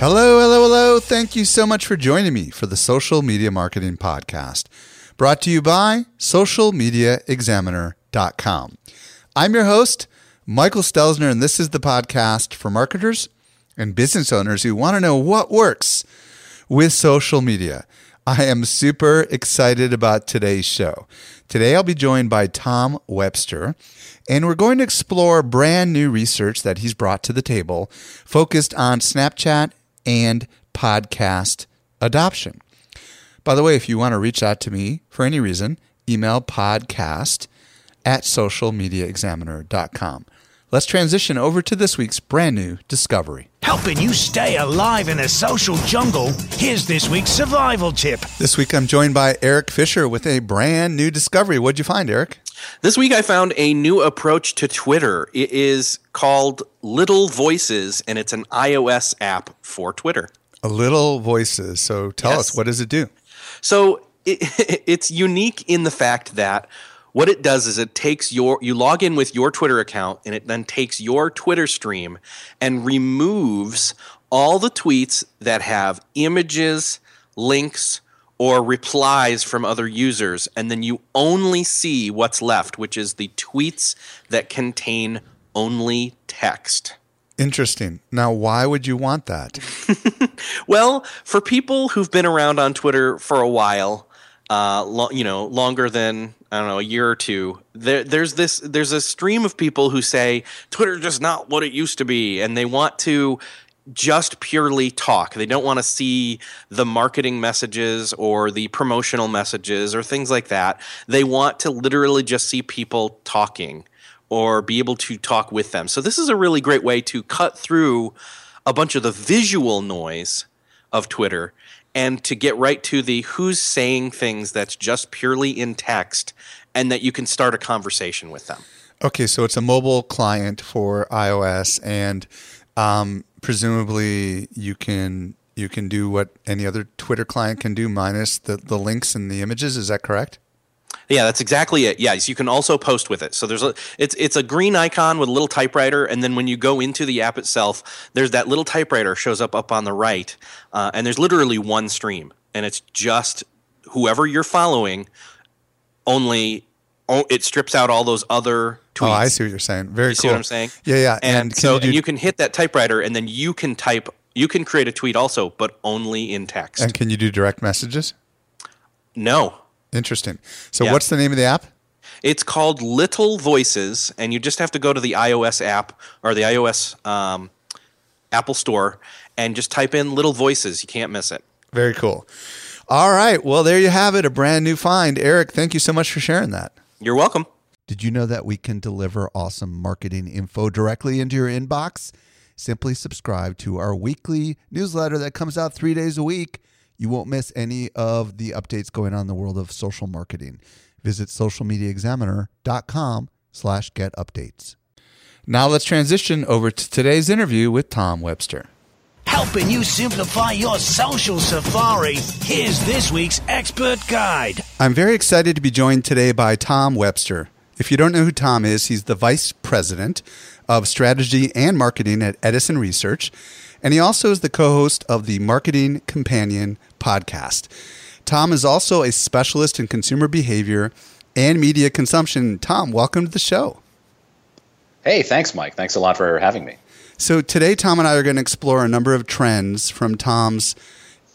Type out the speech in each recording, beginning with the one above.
Hello, hello, hello. Thank you so much for joining me for the Social Media Marketing Podcast, brought to you by socialmediaexaminer.com. I'm your host, Michael Stelzner, and this is the podcast for marketers and business owners who want to know what works with social media. I am super excited about today's show. Today, I'll be joined by Tom Webster, and we're going to explore brand new research that he's brought to the table focused on Snapchat and podcast adoption. By the way, if you want to reach out to me for any reason, email podcast@socialmediaexaminer.com. Let's transition over to this week's brand new discovery. Helping you stay alive in a social jungle, here's this week's survival tip. This week, I'm joined by Eric Fisher with a brand new discovery. What'd you find, Eric? This week, I found a new approach to Twitter. It is called Little Voices, and it's an iOS app for Twitter. Little Voices. So tell us, what does it do? So it's unique in the fact that what it does is it takes you log in with your Twitter account, and it then takes your Twitter stream and removes all the tweets that have images, links, or replies from other users, and then you only see what's left, which is the tweets that contain only text. Interesting. Now, why would you want that? Well, for people who've been around on Twitter for a while, longer than, I don't know, a year or two, there's a stream of people who say Twitter's just not what it used to be, and they want to just purely talk. They don't want to see the marketing messages or the promotional messages or things like that. They want to literally just see people talking or be able to talk with them. So this is a really great way to cut through a bunch of the visual noise of Twitter and to get right to the who's saying things that's just purely in text and that you can start a conversation with them. Okay, so it's a mobile client for iOS, and presumably you can do what any other Twitter client can do minus the links and the images. Is that correct? Yeah, that's exactly it. Yes, yeah, so you can also post with it. So there's it's a green icon with a little typewriter, and then when you go into the app itself, there's that little typewriter shows up on the right, and there's literally one stream, and it's just whoever you're following. Only it strips out all those other tweets. Oh, I see what you're saying. Very cool. You see what I'm saying? Yeah, yeah. And you can hit that typewriter, and then you can type. You can create a tweet also, but only in text. And can you do direct messages? No. Interesting. So what's the name of the app? It's called Little Voices, and you just have to go to the iOS app or the iOS Apple Store and just type in Little Voices. You can't miss it. Very cool. All right. Well, there you have it, a brand new find. Eric, thank you so much for sharing that. You're welcome. Did you know that we can deliver awesome marketing info directly into your inbox? Simply subscribe to our weekly newsletter that comes out 3 days a week. You won't miss any of the updates going on in the world of social marketing. Visit socialmediaexaminer.com/get updates. Now let's transition over to today's interview with Tom Webster. Helping you simplify your social safari, here's this week's expert guide. I'm very excited to be joined today by Tom Webster. If you don't know who Tom is, he's the Vice President of Strategy and Marketing at Edison Research, and he also is the co-host of the Marketing Companion podcast. Tom is also a specialist in consumer behavior and media consumption. Tom, welcome to the show. Hey, thanks, Mike. Thanks a lot for having me. So today, Tom and I are going to explore a number of trends from Tom's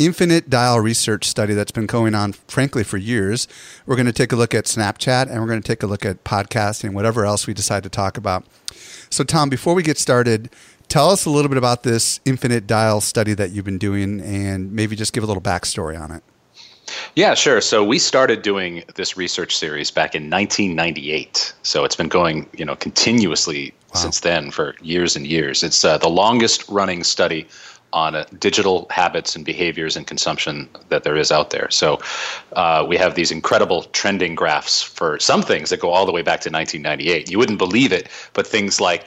Infinite Dial research study that's been going on, frankly, for years. We're going to take a look at Snapchat, and we're going to take a look at podcasting, whatever else we decide to talk about. So, Tom, before we get started, tell us a little bit about this Infinite Dial study that you've been doing, and maybe just give a little backstory on it. Yeah, sure. So we started doing this research series back in 1998. So it's been going, continuously since then for years and years. It's the longest running study on digital habits and behaviors and consumption that there is out there. So we have these incredible trending graphs for some things that go all the way back to 1998. You wouldn't believe it, but things like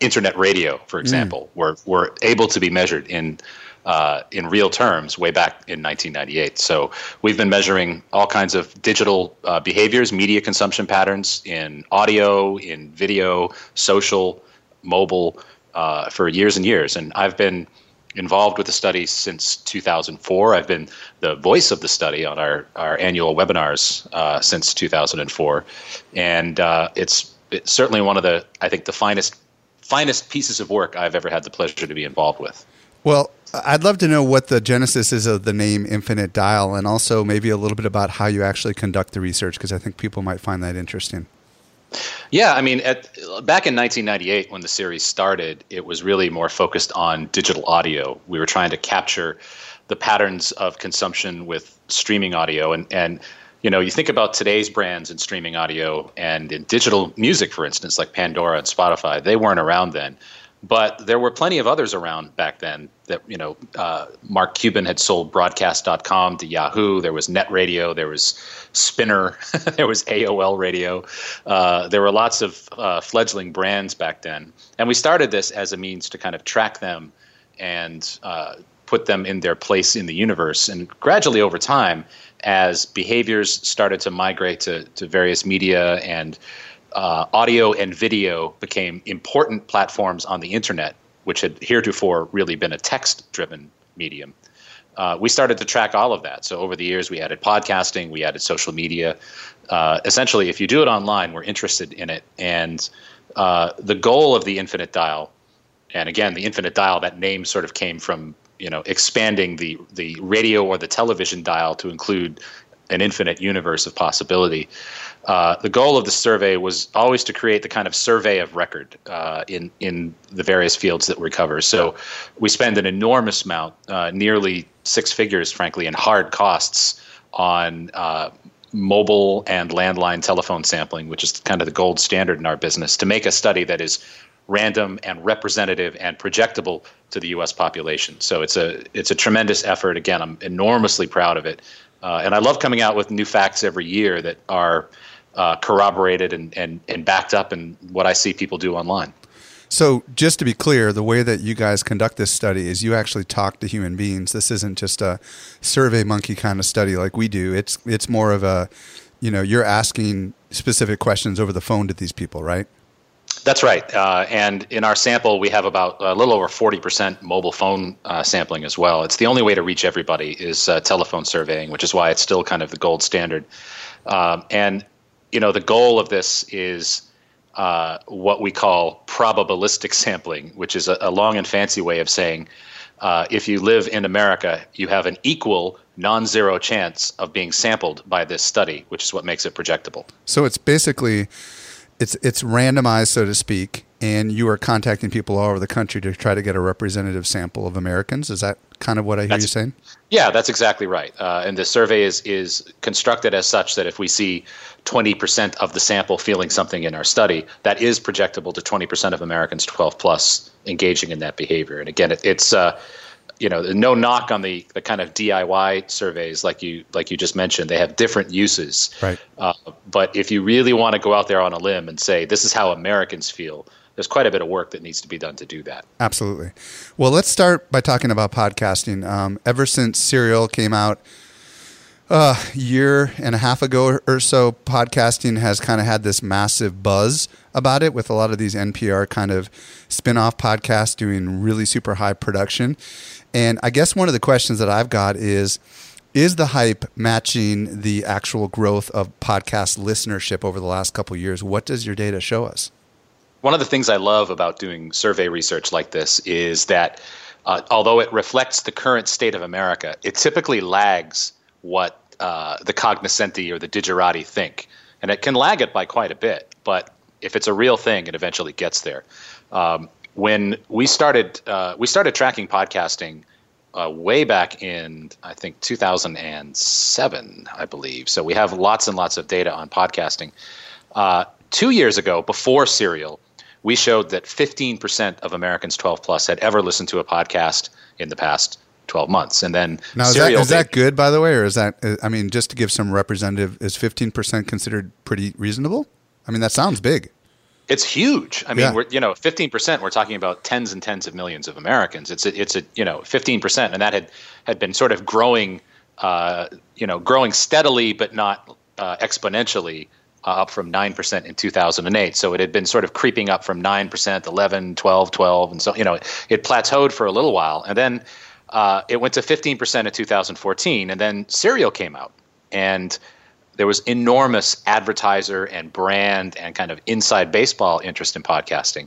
internet radio, for example, were able to be measured in real terms way back in 1998. So we've been measuring all kinds of digital behaviors, media consumption patterns in audio, in video, social, mobile for years and years. And I've been involved with the study since 2004. I've been the voice of the study on our annual webinars since 2004. And it's certainly one of the, I think, the finest pieces of work I've ever had the pleasure to be involved with. Well, I'd love to know what the genesis is of the name Infinite Dial, and also maybe a little bit about how you actually conduct the research, because I think people might find that interesting. Yeah, I mean, back in 1998 when the series started, it was really more focused on digital audio. We were trying to capture the patterns of consumption with streaming audio, and you think about today's brands in streaming audio and in digital music, for instance, like Pandora and Spotify. They weren't around then. But there were plenty of others around back then that, Mark Cuban had sold Broadcast.com to Yahoo. There was Net Radio. There was Spinner. There was AOL Radio. There were lots of fledgling brands back then. And we started this as a means to kind of track them and put them in their place in the universe. And gradually over time, as behaviors started to migrate to various media and audio and video became important platforms on the internet, which had heretofore really been a text-driven medium. We started to track all of that. So over the years, we added podcasting, we added social media. Essentially, if you do it online, we're interested in it. And the goal of the Infinite Dial, and again, the Infinite Dial, that name sort of came from, expanding the radio or the television dial to include an infinite universe of possibility. The goal of the survey was always to create the kind of survey of record in the various fields that we cover. So we spend an enormous amount, nearly six figures, frankly, in hard costs on mobile and landline telephone sampling, which is kind of the gold standard in our business, to make a study that is random and representative and projectable to the U.S. population. So it's a tremendous effort. Again, I'm enormously proud of it. And I love coming out with new facts every year that are corroborated and backed up in what I see people do online. So just to be clear, the way that you guys conduct this study is you actually talk to human beings. This isn't just a survey monkey kind of study like we do. It's more of a, you're asking specific questions over the phone to these people, right? That's right. And in our sample, we have about a little over 40% mobile phone sampling as well. It's the only way to reach everybody is telephone surveying, which is why it's still kind of the gold standard. And the goal of this is what we call probabilistic sampling, which is a long and fancy way of saying if you live in America, you have an equal non-zero chance of being sampled by this study, which is what makes it projectable. So it's basically... It's randomized, so to speak, and you are contacting people all over the country to try to get a representative sample of Americans. Is that kind of what I hear you saying? Yeah, that's exactly right. And the survey is constructed as such that if we see 20% of the sample feeling something in our study, that is projectable to 20% of Americans 12 plus engaging in that behavior. And again, it's no knock on the kind of DIY surveys like you just mentioned. They have different uses. Right. But if you really want to go out there on a limb and say, this is how Americans feel, there's quite a bit of work that needs to be done to do that. Absolutely. Well, let's start by talking about podcasting. Ever since Serial came out a year and a half ago or so, podcasting has kind of had this massive buzz about it with a lot of these NPR kind of spin-off podcasts doing really super high production. And I guess one of the questions that I've got is the hype matching the actual growth of podcast listenership over the last couple of years? What does your data show us? One of the things I love about doing survey research like this is that although it reflects the current state of America, it typically lags what the cognoscenti or the digerati think. And it can lag it by quite a bit, but if it's a real thing, it eventually gets there. When we started tracking podcasting way back in, I think, 2007, I believe. So we have lots and lots of data on podcasting. 2 years ago, before Serial, we showed that 15% of Americans 12 plus had ever listened to a podcast in the past 12 months. And then now, is that good, by the way, or is that, I mean, just to give some representative, is 15% considered pretty reasonable? I mean, that sounds big. It's huge. I mean, yeah. 15%, we're talking about tens and tens of millions of Americans. It's a 15%, and that had been sort of growing, growing steadily, but not exponentially, up from 9% in 2008. So it had been sort of creeping up from 9%, 11, 12, and so, it plateaued for a little while. And then it went to 15% in 2014, and then Serial came out, and there was enormous advertiser and brand and kind of inside baseball interest in podcasting.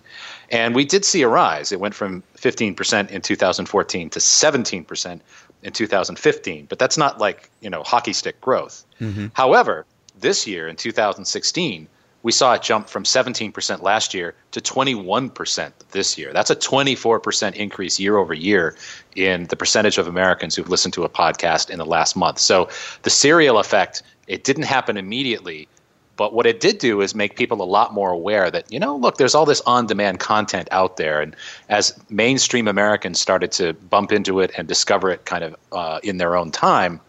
And we did see a rise. It went from 15% in 2014 to 17% in 2015. But that's not like, hockey stick growth. Mm-hmm. However, this year in 2016, we saw it jump from 17% last year to 21% this year. That's a 24% increase year over year in the percentage of Americans who've listened to a podcast in the last month. So the Serial effect, it didn't happen immediately, but what it did do is make people a lot more aware that, look, there's all this on-demand content out there. And as mainstream Americans started to bump into it and discover it kind of in their own time,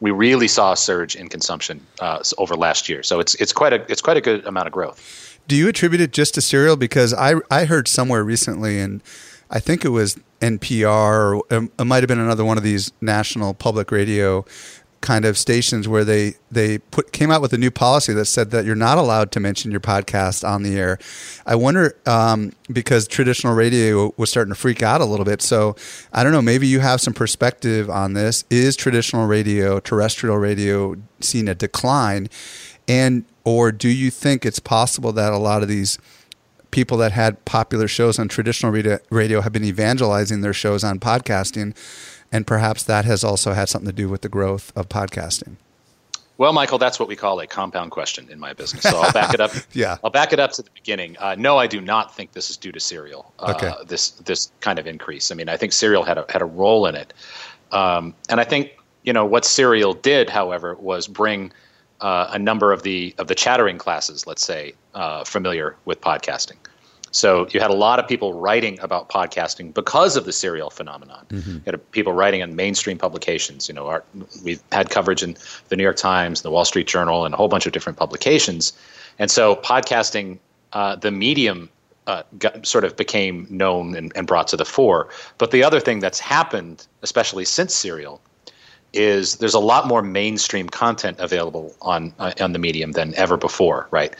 we really saw a surge in consumption over last year. So it's quite a good amount of growth. Do you attribute it just to Serial? Because I heard somewhere recently, and I think it was NPR, or it might have been another one of these national public radio kind of stations, where they came out with a new policy that said that you're not allowed to mention your podcast on the air. I wonder, because traditional radio was starting to freak out a little bit. So I don't know, maybe you have some perspective on this. Is traditional radio, terrestrial radio, seeing a decline? And, or do you think it's possible that a lot of these people that had popular shows on traditional radio have been evangelizing their shows on podcasting? And perhaps that has also had something to do with the growth of podcasting. Well, Michael, that's what we call a compound question in my business. So I'll back it up. Yeah, I'll back it up to the beginning. No, I do not think this is due to Serial. Okay. This kind of increase. I mean, I think Serial had a role in it, and I think what Serial did, however, was bring a number of the chattering classes, let's say, familiar with podcasting. So you had a lot of people writing about podcasting because of the Serial phenomenon. Mm-hmm. You had people writing in mainstream publications. We've had coverage in the New York Times, the Wall Street Journal, and a whole bunch of different publications. And so podcasting, the medium, sort of became known and brought to the fore. But the other thing that's happened, especially since Serial, is there's a lot more mainstream content available on the medium than ever before, right?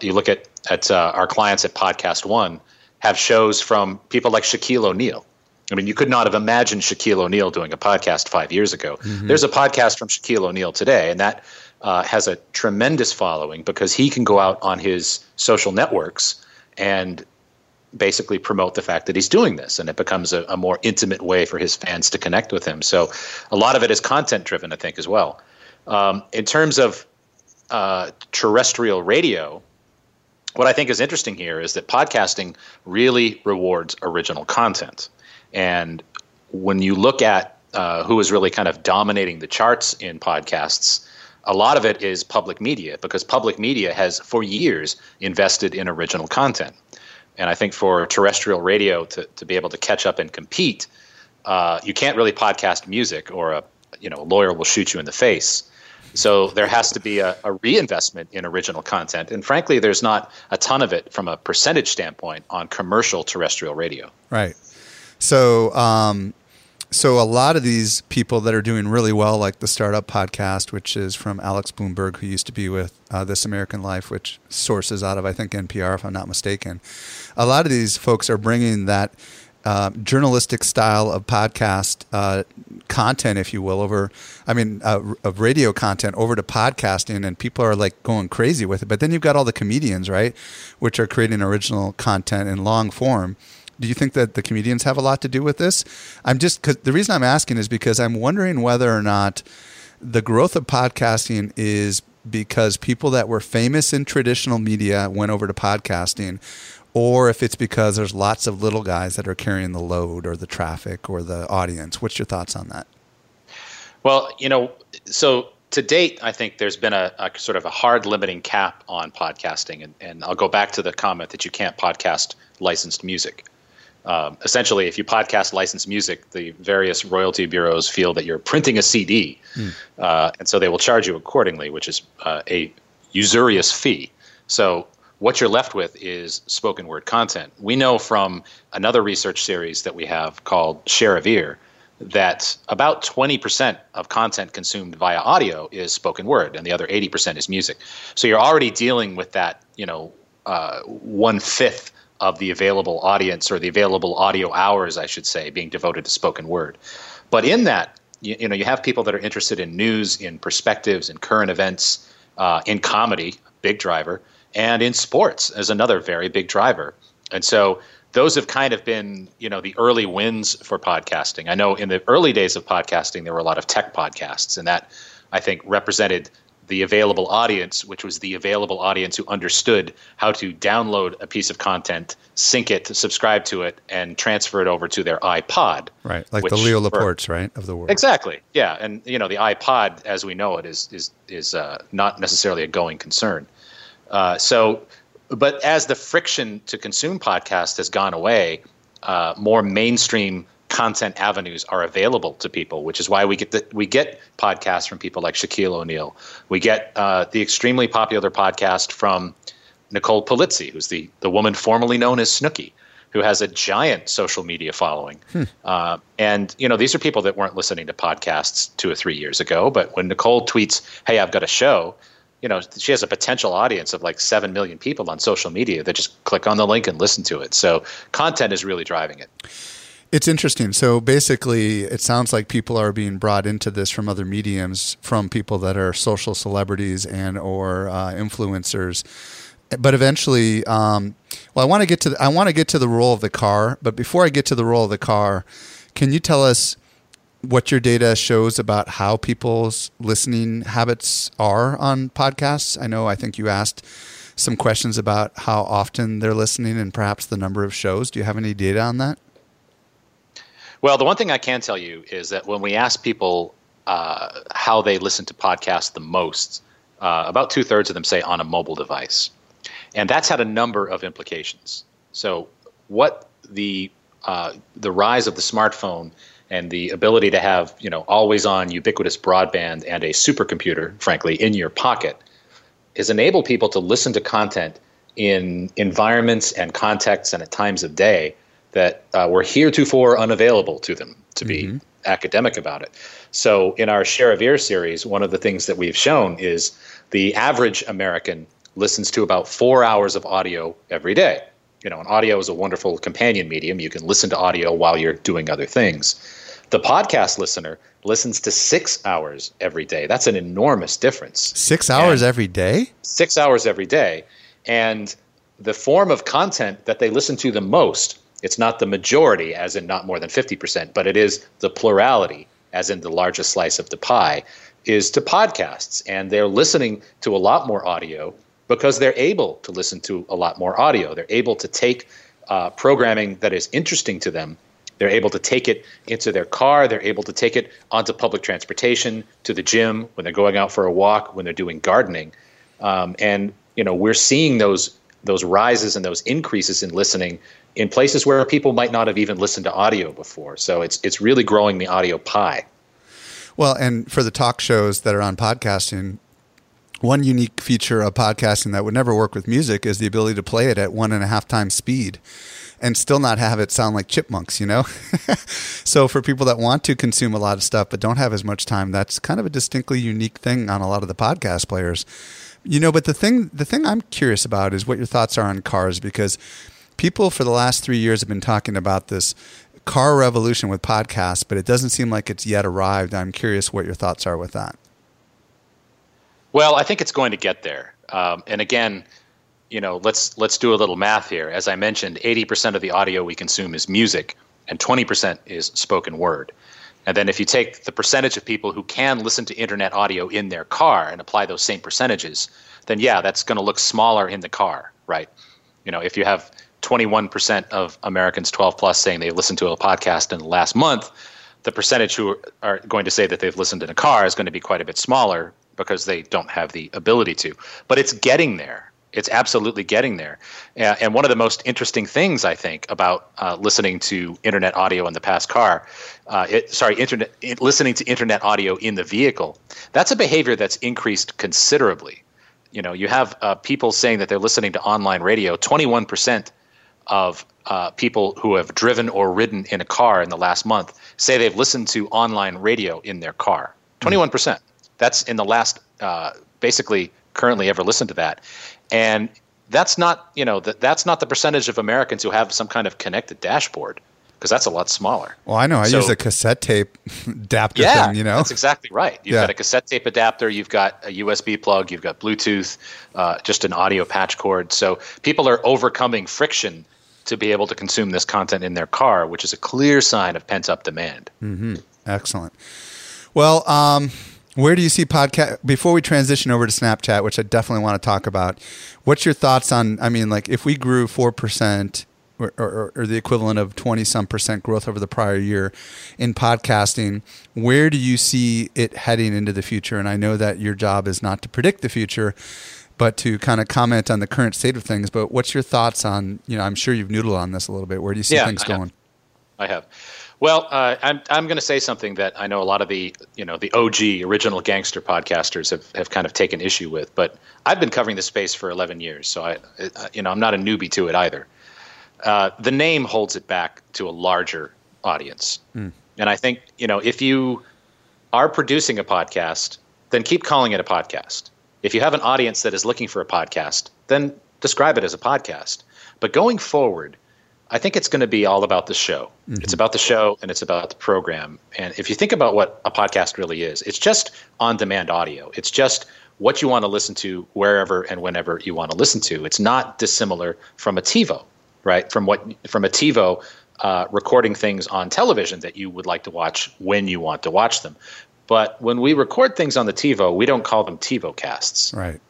You look at our clients at Podcast One have shows from people like Shaquille O'Neal. I mean, you could not have imagined Shaquille O'Neal doing a podcast 5 years ago. Mm-hmm. There's a podcast from Shaquille O'Neal today, and that has a tremendous following because he can go out on his social networks and basically promote the fact that he's doing this, and it becomes a more intimate way for his fans to connect with him. So a lot of it is content-driven, I think, as well. In terms of terrestrial radio, what I think is interesting here is that podcasting really rewards original content. And when you look at who is really kind of dominating the charts in podcasts, a lot of it is public media, because public media has for years invested in original content. And I think for terrestrial radio to be able to catch up and compete, you can't really podcast music, or a lawyer will shoot you in the face. So there has to be a reinvestment in original content. And frankly, there's not a ton of it from a percentage standpoint on commercial terrestrial radio. Right. So so a lot of these people that are doing really well, like the Startup Podcast, which is from Alex Bloomberg, who used to be with This American Life, which sources out of, I think, NPR, if I'm not mistaken. A lot of these folks are bringing that journalistic style of podcast content, if you will, of radio content over to podcasting, and people are like going crazy with it. But then you've got all the comedians, right, which are creating original content in long form Do you think that the comedians have a lot to do with this? The reason I'm asking is because I'm wondering whether or not the growth of podcasting is because people that were famous in traditional media went over to podcasting, or if it's because there's lots of little guys that are carrying the load or the traffic or the audience. What's your thoughts on that? Well, so to date, I think there's been a sort of a hard limiting cap on podcasting. And I'll go back to the comment that you can't podcast licensed music. Essentially, if you podcast licensed music, the various royalty bureaus feel that you're printing a CD. And so they will charge you accordingly, which is a usurious fee. So what you're left with is spoken word content. We know from another research series that we have called Share of Ear that about 20% of content consumed via audio is spoken word, and the other 80% is music. So you're already dealing with that, 1/5 of the available audience, or the available audio hours, I should say, being devoted to spoken word. But in that, you have people that are interested in news, in perspectives, in current events, in comedy, big driver, and in sports as another very big driver. And so those have kind of been, the early wins for podcasting. I know in the early days of podcasting, there were a lot of tech podcasts, and that, I think, represented the available audience, which was the available audience who understood how to download a piece of content, sync it, subscribe to it, and transfer it over to their iPod. Right, like the Leo Laportes, right, of the world. Exactly, yeah. And, the iPod, as we know it, is not necessarily a going concern. But as the friction to consume podcasts has gone away, more mainstream content avenues are available to people, which is why we get podcasts from people like Shaquille O'Neal. We get the extremely popular podcast from Nicole Polizzi, who's the woman formerly known as Snooki, who has a giant social media following. And these are people that weren't listening to podcasts 2 or 3 years ago. But when Nicole tweets, "Hey, I've got a show," she has a potential audience of like 7 million people on social media that just click on the link and listen to it. So content is really driving it. It's interesting. So basically, it sounds like people are being brought into this from other mediums, from people that are social celebrities or influencers. But eventually, I want to get to the role of the car. But before I get to the role of the car, can you tell us what your data shows about how people's listening habits are on podcasts? I think you asked some questions about how often they're listening and perhaps the number of shows. Do you have any data on that? Well, the one thing I can tell you is that when we ask people how they listen to podcasts the most, about 2/3 of them say on a mobile device. And that's had a number of implications. So what the rise of the smartphone and the ability to have, always on ubiquitous broadband and a supercomputer, frankly, in your pocket, has enabled people to listen to content in environments and contexts and at times of day that were heretofore unavailable to them, to be academic about it. So in our Share of Ear series, one of the things that we've shown is the average American listens to about 4 hours of audio every day. And audio is a wonderful companion medium. You can listen to audio while you're doing other things. The podcast listener listens to 6 hours every day. That's an enormous difference. 6 hours every day? 6 hours every day. And the form of content that they listen to the most, it's not the majority, as in not more than 50%, but it is the plurality, as in the largest slice of the pie, is to podcasts. And they're listening to a lot more audio because they're able to listen to a lot more audio. They're able to take programming that is interesting to them. They're able to take it into their car. They're able to take it onto public transportation, to the gym, when they're going out for a walk, when they're doing gardening. And we're seeing those rises and those increases in listening in places where people might not have even listened to audio before. So it's really growing the audio pie. Well, and for the talk shows that are on podcasting, one unique feature of podcasting that would never work with music is the ability to play it at 1.5 times speed and still not have it sound like chipmunks, So for people that want to consume a lot of stuff but don't have as much time, that's kind of a distinctly unique thing on a lot of the podcast players. But the thing I'm curious about is what your thoughts are on cars, because people for the last 3 years have been talking about this car revolution with podcasts, but it doesn't seem like it's yet arrived. I'm curious what your thoughts are with that. Well, I think it's going to get there. And again, you know, let's do a little math here. As I mentioned, 80% of the audio we consume is music and 20% is spoken word. And then if you take the percentage of people who can listen to internet audio in their car and apply those same percentages, then yeah, that's going to look smaller in the car, right? You know, if you have 21% of Americans 12 plus saying they listened to a podcast in the last month, the percentage who are going to say that they've listened in a car is going to be quite a bit smaller because they don't have the ability to. But it's getting there. It's absolutely getting there. And one of the most interesting things, I think, about listening to internet audio in the listening to internet audio in the vehicle, that's a behavior that's increased considerably. You know, you have people saying that they're listening to online radio. 21% of people who have driven or ridden in a car in the last month say they've listened to online radio in their car. 21%. That's in the last, basically, currently ever listened to that. And that's not, you know, that's not the percentage of Americans who have some kind of connected dashboard, because that's a lot smaller. Well, I know. I use a cassette tape adapter thing, you know? That's exactly right. You've got a cassette tape adapter. You've got a USB plug. You've got Bluetooth, just an audio patch cord. So people are overcoming friction to be able to consume this content in their car, which is a clear sign of pent-up demand. Mm-hmm. Excellent. Well, where do you see podcast before we transition over to Snapchat, which I definitely want to talk about? What's your thoughts on, I mean, like if we grew 4%, or the equivalent of 20-some% growth over the prior year in podcasting, where do you see it heading into the future? And I know that your job is not to predict the future, but to kind of comment on the current state of things. But what's your thoughts on, you know, I'm sure you've noodled on this a little bit. Where do you see things going? I have. Well, I'm going to say something that I know a lot of the, you know, the OG original gangster podcasters have kind of taken issue with, but I've been covering this space for 11 years. So I'm not a newbie to it either. The name holds it back to a larger audience. Mm. And I think, you know, if you are producing a podcast, then keep calling it a podcast. If you have an audience that is looking for a podcast, then describe it as a podcast. But going forward, I think it's going to be all about the show. Mm-hmm. It's about the show and it's about the program. And if you think about what a podcast really is, it's just on-demand audio. It's just what you want to listen to wherever and whenever you want to listen to. It's not dissimilar from a TiVo. Right, from a TiVo recording things on television that you would like to watch when you want to watch them. But when we record things on the TiVo, we don't call them TiVo casts. Right.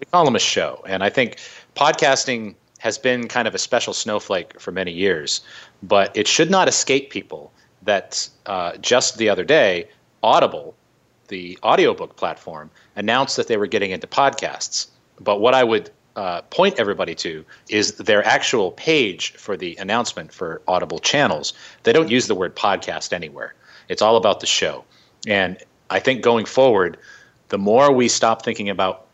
We call them a show. And I think podcasting has been kind of a special snowflake for many years, but it should not escape people that just the other day, Audible, the audiobook platform, announced that they were getting into podcasts. But what I would point everybody to is their actual page for the announcement for Audible channels. They don't use the word podcast anywhere. It's all about the show. And I think going forward, the more we stop thinking about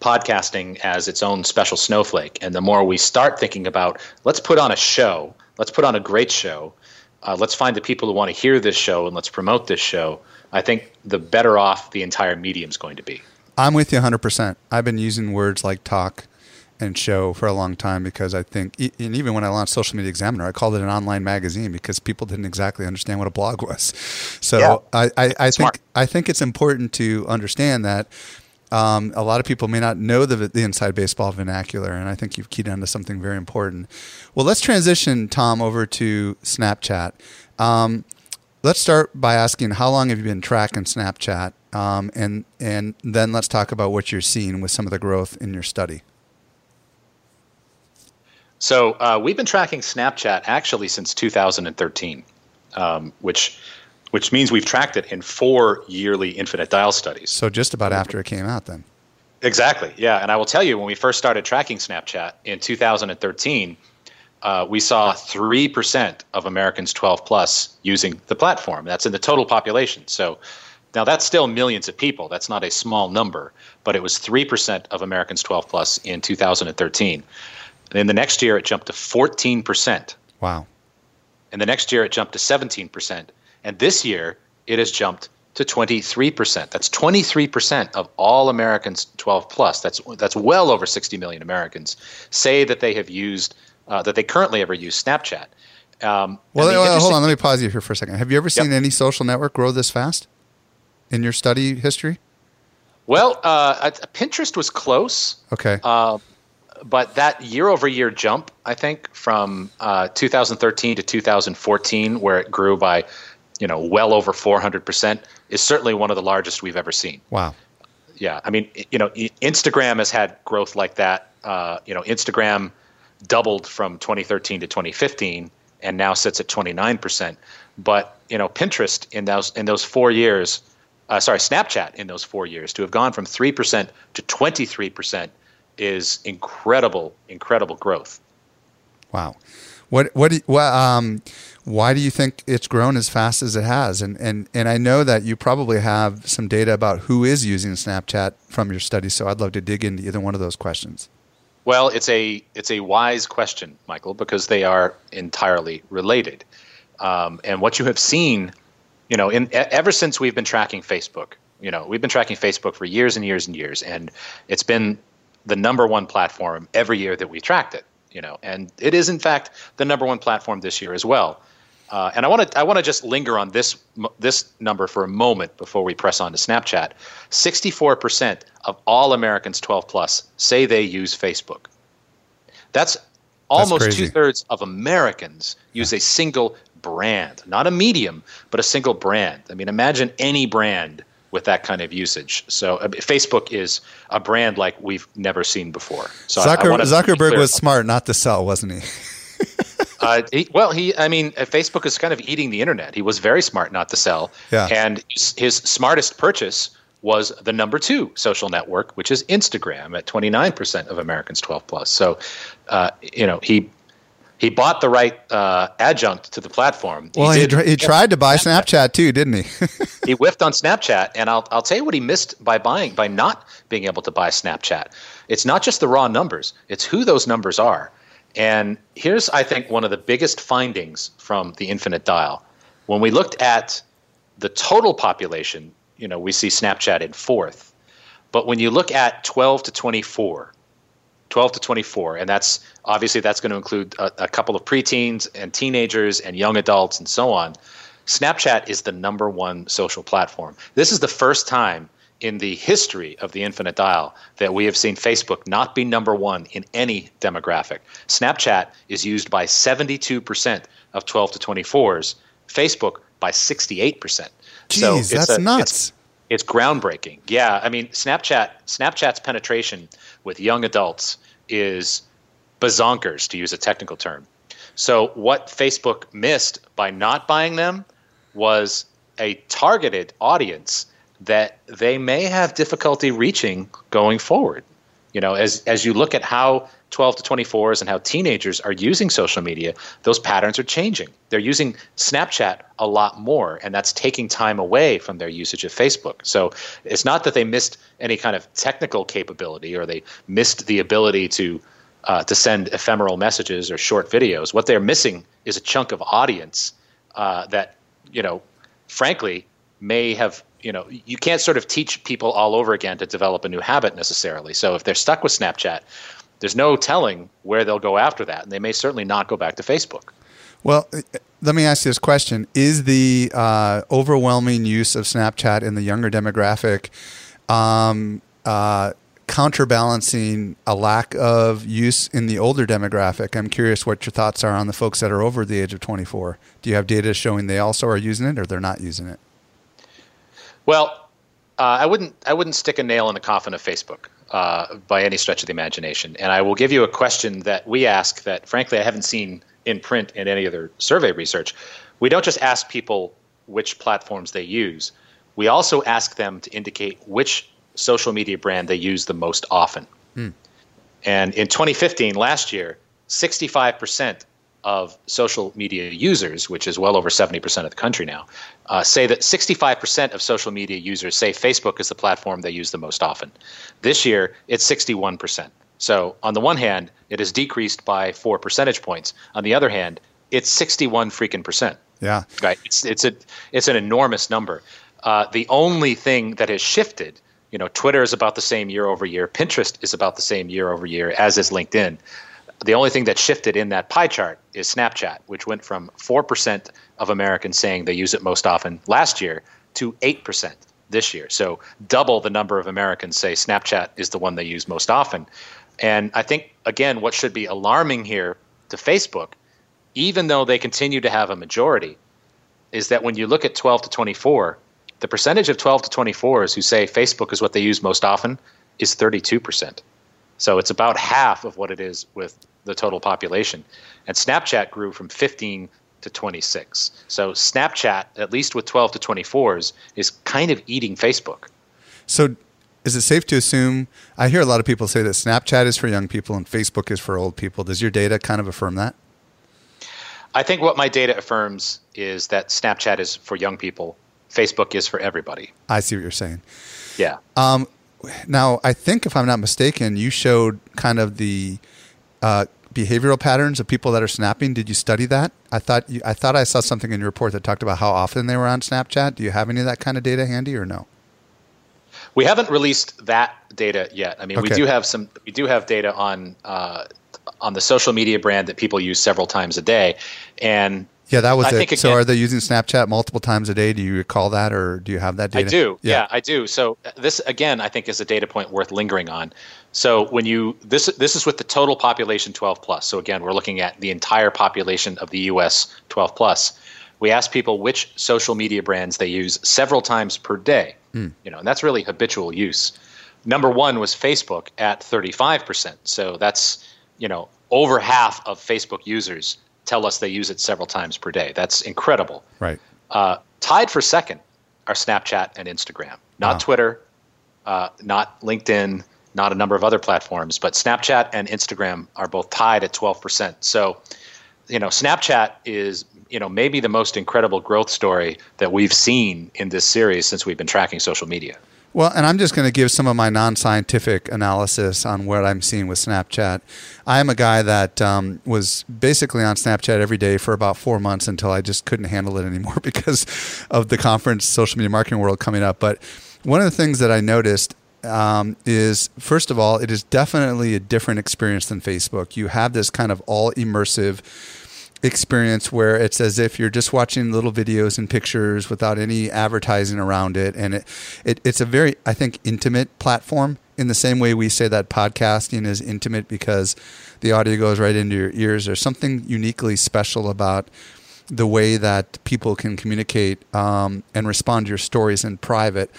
podcasting as its own special snowflake, and the more we start thinking about, let's put on a show, let's put on a great show, let's find the people who want to hear this show and let's promote this show, I think the better off the entire medium is going to be. I'm with you 100%. I've been using words like talk and show for a long time because I think, and even when I launched Social Media Examiner, I called it an online magazine because people didn't exactly understand what a blog was. So yeah. I think it's important to understand that a lot of people may not know the inside baseball vernacular, and I think you've keyed onto something very important. Well, let's transition, Tom, over to Snapchat. Let's start by asking, how long have you been tracking Snapchat? And then let's talk about what you're seeing with some of the growth in your study. So we've been tracking Snapchat actually since 2013, which means we've tracked it in 4 yearly Infinite Dial studies. So just about after it came out then. Exactly, yeah. And I will tell you, when we first started tracking Snapchat in 2013, we saw 3% of Americans 12 plus using the platform. That's in the total population. So now that's still millions of people. That's not a small number, but it was 3% of Americans 12 plus in 2013. And then the next year, it jumped to 14%. Wow. And the next year, it jumped to 17%. And this year, it has jumped to 23%. That's 23% of all Americans 12 plus. That's well over 60 million Americans say that they have used, that they currently ever use Snapchat. Hold on. Let me pause you here for a second. Have you ever seen any social network grow this fast in your study history? Well, Pinterest was close. Okay. But that year-over-year jump, I think, from 2013 to 2014, where it grew by, well over 400%, is certainly one of the largest we've ever seen. Wow. Yeah. I mean, Instagram has had growth like that. Instagram doubled from 2013 to 2015 and now sits at 29%. But, Pinterest in those 4 years, Snapchat in those 4 years, to have gone from 3% to 23% is incredible, incredible growth. Wow. Why do you think it's grown as fast as it has? And I know that you probably have some data about who is using Snapchat from your study, so I'd love to dig into either one of those questions. Well, it's a wise question, Michael, because they are entirely related. And what you have seen, ever since we've been tracking Facebook, we've been tracking Facebook for years and years and years, and it's been the number one platform every year that we tracked it, and it is in fact the number one platform this year as well. And I want to just linger on this number for a moment before we press on to Snapchat. 64% of all Americans 12 plus say they use Facebook. That's almost 2/3 of Americans use a single brand, not a medium, but a single brand. I mean, imagine any brand with that kind of usage. So Facebook is a brand like we've never seen before. So Zuckerberg was smart not to sell, wasn't he? Facebook is kind of eating the internet. He was very smart not to sell. Yeah. And his smartest purchase was the number 2 social network, which is Instagram at 29% of Americans 12 plus. So, he bought the right adjunct to the platform. Well, he tried to buy Snapchat too, didn't he? He whiffed on Snapchat, and I'll tell you what he missed by not being able to buy Snapchat. It's not just the raw numbers; it's who those numbers are. And here's, I think, one of the biggest findings from the Infinite Dial. When we looked at the total population, we see Snapchat in fourth. But when you look at 12 to 24, and that's going to include a couple of preteens and teenagers and young adults and so on, Snapchat is the number one social platform. This is the first time in the history of the Infinite Dial that we have seen Facebook not be number one in any demographic. Snapchat is used by 72% of 12 to 24s, Facebook by 68%. Jeez, so that's nuts. It's groundbreaking. Yeah, I mean, Snapchat's penetration with young adults is bazonkers, to use a technical term. So what Facebook missed by not buying them was a targeted audience that they may have difficulty reaching going forward. As you look at how 12 to 24s and how teenagers are using social media, those patterns are changing. They're using Snapchat a lot more, and that's taking time away from their usage of Facebook. So it's not that they missed any kind of technical capability or they missed the ability to send ephemeral messages or short videos. What they're missing is a chunk of audience that, frankly, may have, you can't sort of teach people all over again to develop a new habit necessarily. So if they're stuck with Snapchat, there's no telling where they'll go after that, and they may certainly not go back to Facebook. Well, let me ask you this question. Is the overwhelming use of Snapchat in the younger demographic counterbalancing a lack of use in the older demographic? I'm curious what your thoughts are on the folks that are over the age of 24. Do you have data showing they also are using it or they're not using it? Well, I wouldn't stick a nail in the coffin of Facebook by any stretch of the imagination. And I will give you a question that we ask that, frankly, I haven't seen in print in any other survey research. We don't just ask people which platforms they use. We also ask them to indicate which social media brand they use the most often. Mm. And in 2015, last year, 65% of social media users, which is well over 70% of the country now, say that 65% of social media users say Facebook is the platform they use the most often. This year, it's 61%. So on the one hand, it has decreased by 4 percentage points. On the other hand, it's 61%. Yeah, right. It's an enormous number. The only thing that has shifted, Twitter is about the same year over year. Pinterest is about the same year over year, as is LinkedIn. The only thing that shifted in that pie chart is Snapchat, which went from 4% of Americans saying they use it most often last year to 8% this year. So double the number of Americans say Snapchat is the one they use most often. And I think, again, what should be alarming here to Facebook, even though they continue to have a majority, is that when you look at 12 to 24, the percentage of 12 to 24s who say Facebook is what they use most often is 32%. So it's about half of what it is with the total population. And Snapchat grew from 15 to 26. So Snapchat, at least with 12 to 24s, is kind of eating Facebook. So is it safe to assume, I hear a lot of people say that Snapchat is for young people and Facebook is for old people. Does your data kind of affirm that? I think what my data affirms is that Snapchat is for young people. Facebook is for everybody. I see what you're saying. Yeah. Now, I think if I'm not mistaken, you showed kind of the behavioral patterns of people that are snapping. Did you study that? I thought I saw something in your report that talked about how often they were on Snapchat. Do you have any of that kind of data handy or no? We haven't released that data yet. I mean, okay. we do have data on the social media brand that people use several times a day. And yeah, that was it. So are they using Snapchat multiple times a day? Do you recall that or do you have that data? I do. Yeah, I do. So this, again, I think is a data point worth lingering on. So when you this is with the total population 12 plus. So again, we're looking at the entire population of the U.S. 12 plus. We asked people which social media brands they use several times per day. And that's really habitual use. Number one was Facebook at 35%. So that's, over half of Facebook users tell us they use it several times per day. That's incredible. Right. Tied for second are Snapchat and Instagram. Not Twitter, not LinkedIn, not a number of other platforms, but Snapchat and Instagram are both tied at 12%. So, Snapchat is, maybe the most incredible growth story that we've seen in this series since we've been tracking social media. Well, and I'm just going to give some of my non-scientific analysis on what I'm seeing with Snapchat. I am a guy that was basically on Snapchat every day for about 4 months until I just couldn't handle it anymore because of the conference, Social Media Marketing World, coming up. But one of the things that I noticed is, first of all, it is definitely a different experience than Facebook. You have this kind of all-immersive experience where it's as if you're just watching little videos and pictures without any advertising around it. And it's a very, I think, intimate platform in the same way we say that podcasting is intimate because the audio goes right into your ears. There's something uniquely special about the way that people can communicate and respond to your stories in private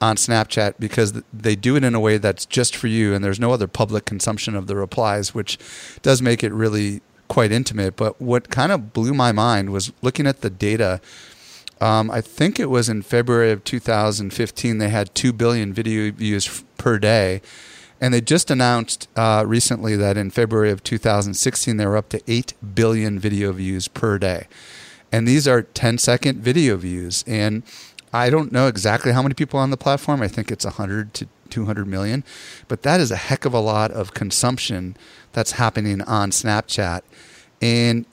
on Snapchat because they do it in a way that's just for you and there's no other public consumption of the replies, which does make it really quite intimate. But what kind of blew my mind was looking at the data. I think it was in February of 2015, they had 2 billion video views per day. And they just announced recently that in February of 2016, they were up to 8 billion video views per day. And these are 10-second video views. And I don't know exactly how many people on the platform. I think it's 100 to 200 million. But that is a heck of a lot of consumption that's happening on Snapchat. And,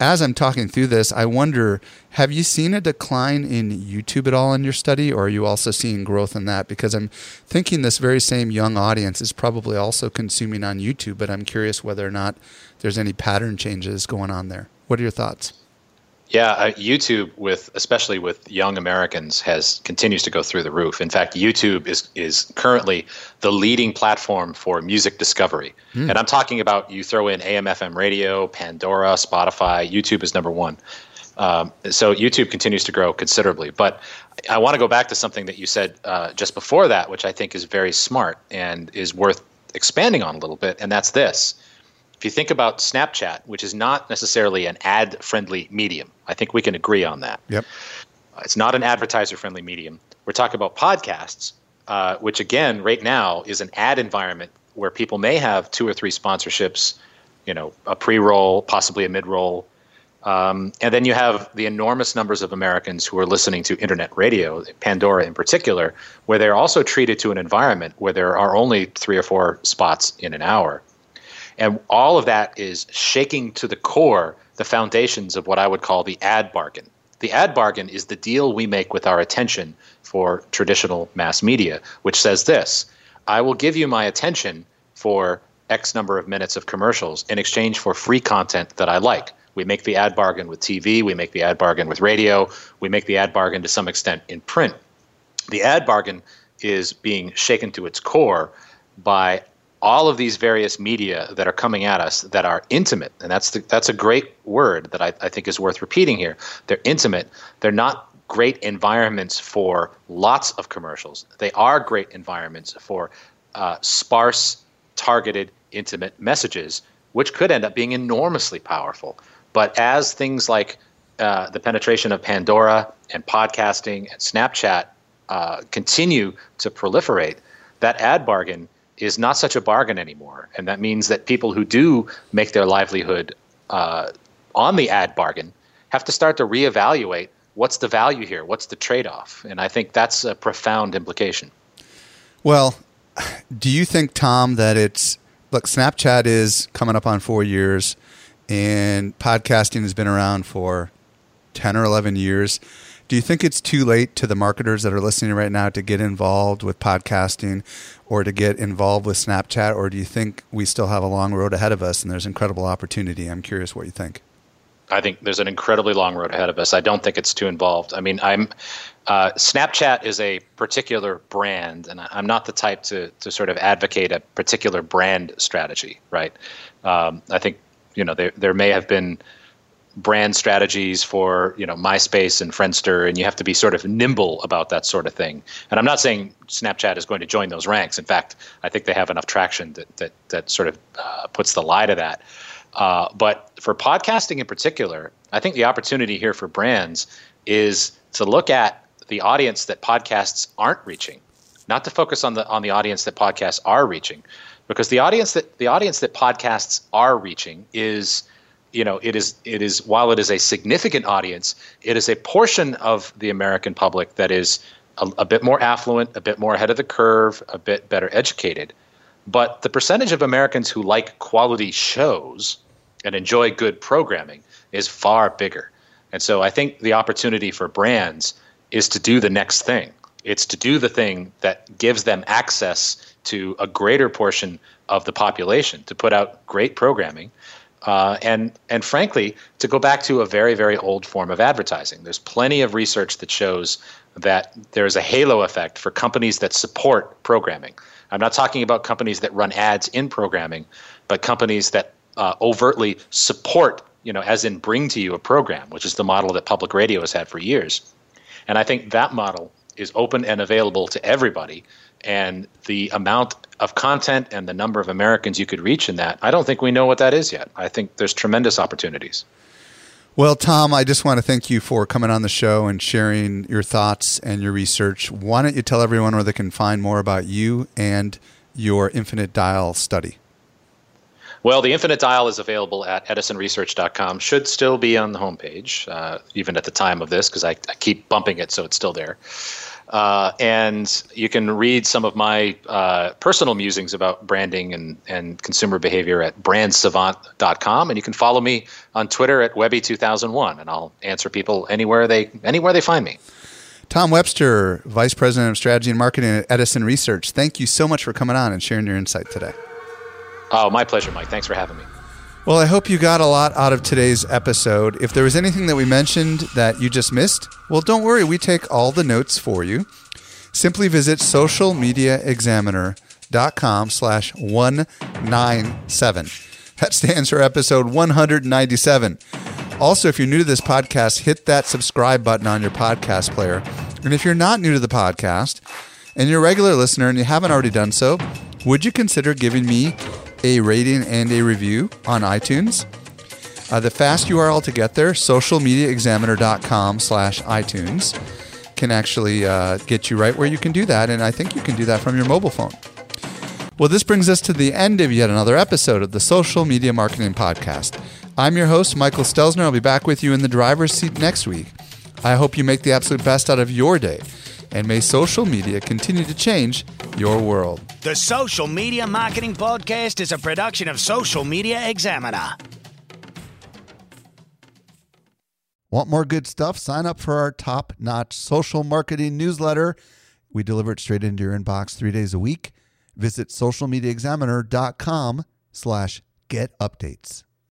as I'm talking through this, I wonder, have you seen a decline in YouTube at all in your study, or are you also seeing growth in that? Because I'm thinking this very same young audience is probably also consuming on YouTube, but I'm curious whether or not there's any pattern changes going on there. What are your thoughts? Yeah, YouTube, especially with young Americans, continues to go through the roof. In fact, YouTube is currently the leading platform for music discovery. And I'm talking about, you throw in AM/FM radio, Pandora, Spotify, YouTube is number one. So YouTube continues to grow considerably. But I want to go back to something that you said just before that, which I think is very smart and is worth expanding on a little bit, and that's this. If you think about Snapchat, which is not necessarily an ad-friendly medium, I think we can agree on that. Yep. It's not an advertiser-friendly medium. We're talking about podcasts, which again, right now, is an ad environment where people may have 2 or 3 sponsorships, a pre-roll, possibly a mid-roll. And then you have the enormous numbers of Americans who are listening to internet radio, Pandora in particular, where they're also treated to an environment where there are only 3 or 4 spots in an hour. And all of that is shaking to the core the foundations of what I would call the ad bargain. The ad bargain is the deal we make with our attention for traditional mass media, which says this: I will give you my attention for X number of minutes of commercials in exchange for free content that I like. We make the ad bargain with TV. We make the ad bargain with radio. We make the ad bargain to some extent in print. The ad bargain is being shaken to its core by all of these various media that are coming at us that are intimate, and that's a great word that I think is worth repeating here. They're intimate. They're not great environments for lots of commercials. They are great environments for sparse, targeted, intimate messages, which could end up being enormously powerful. But as things like the penetration of Pandora and podcasting and Snapchat continue to proliferate, that ad bargain is not such a bargain anymore. And that means that people who do make their livelihood on the ad bargain have to start to reevaluate what's the value here, what's the trade-off. And I think that's a profound implication. Well, do you think, Tom, that it's, look, Snapchat is coming up on 4 years and podcasting has been around for 10 or 11 years. Do you think it's too late to the marketers that are listening right now to get involved with podcasting or to get involved with Snapchat? Or do you think we still have a long road ahead of us and there's incredible opportunity? I'm curious what you think. I think there's an incredibly long road ahead of us. I don't think it's too involved. I mean, Snapchat is a particular brand, and I'm not the type to sort of advocate a particular brand strategy, right? I think, you know, there may have been brand strategies for, you know, MySpace and Friendster, and you have to be sort of nimble about that sort of thing. And I'm not saying Snapchat is going to join those ranks. In fact, I think they have enough traction that sort of puts the lie to that. But for podcasting in particular, I think the opportunity here for brands is to look at the audience that podcasts aren't reaching, not to focus on the audience that podcasts are reaching, because the audience that podcasts are reaching is, you know, it is while it is a significant audience, it is a portion of the American public that is a bit more affluent, a bit more ahead of the curve, a bit better educated. But the percentage of Americans who like quality shows and enjoy good programming is far bigger. And so I think the opportunity for brands is to do the next thing. It's to do the thing that gives them access to a greater portion of the population, to put out great programming. And frankly, to go back to a very, very old form of advertising. There's plenty of research that shows that there's a halo effect for companies that support programming. I'm not talking about companies that run ads in programming, but companies that overtly support, you know, as in bring to you a program, which is the model that public radio has had for years. And I think that model is open and available to everybody. And the amount of content and the number of Americans you could reach in that, I don't think we know what that is yet. I think there's tremendous opportunities. Well, Tom, I just want to thank you for coming on the show and sharing your thoughts and your research. Why don't you tell everyone where they can find more about you and your Infinite Dial study? Well, the Infinite Dial is available at edisonresearch.com. Should still be on the homepage, even at the time of this, because I keep bumping it, so it's still there. And you can read some of my personal musings about branding and consumer behavior at brandsavant.com. And you can follow me on Twitter at Webby2001, and I'll answer people anywhere they find me. Tom Webster, Vice President of Strategy and Marketing at Edison Research, thank you so much for coming on and sharing your insight today. Oh, my pleasure, Mike. Thanks for having me. Well, I hope you got a lot out of today's episode. If there was anything that we mentioned that you just missed, well, don't worry. We take all the notes for you. Simply visit socialmediaexaminer.com/197. That stands for episode 197. Also, if you're new to this podcast, hit that subscribe button on your podcast player. And if you're not new to the podcast and you're a regular listener and you haven't already done so, would you consider giving me a rating and a review on iTunes? The fast URL to get there, socialmediaexaminer.com/iTunes, can actually get you right where you can do that. And I think you can do that from your mobile phone. Well, this brings us to the end of yet another episode of the Social Media Marketing Podcast. I'm your host, Michael Stelzner. I'll be back with you in the driver's seat next week. I hope you make the absolute best out of your day. And may social media continue to change your world. The Social Media Marketing Podcast is a production of Social Media Examiner. Want more good stuff? Sign up for our top-notch social marketing newsletter. We deliver it straight into your inbox 3 days a week. Visit socialmediaexaminer.com/get updates.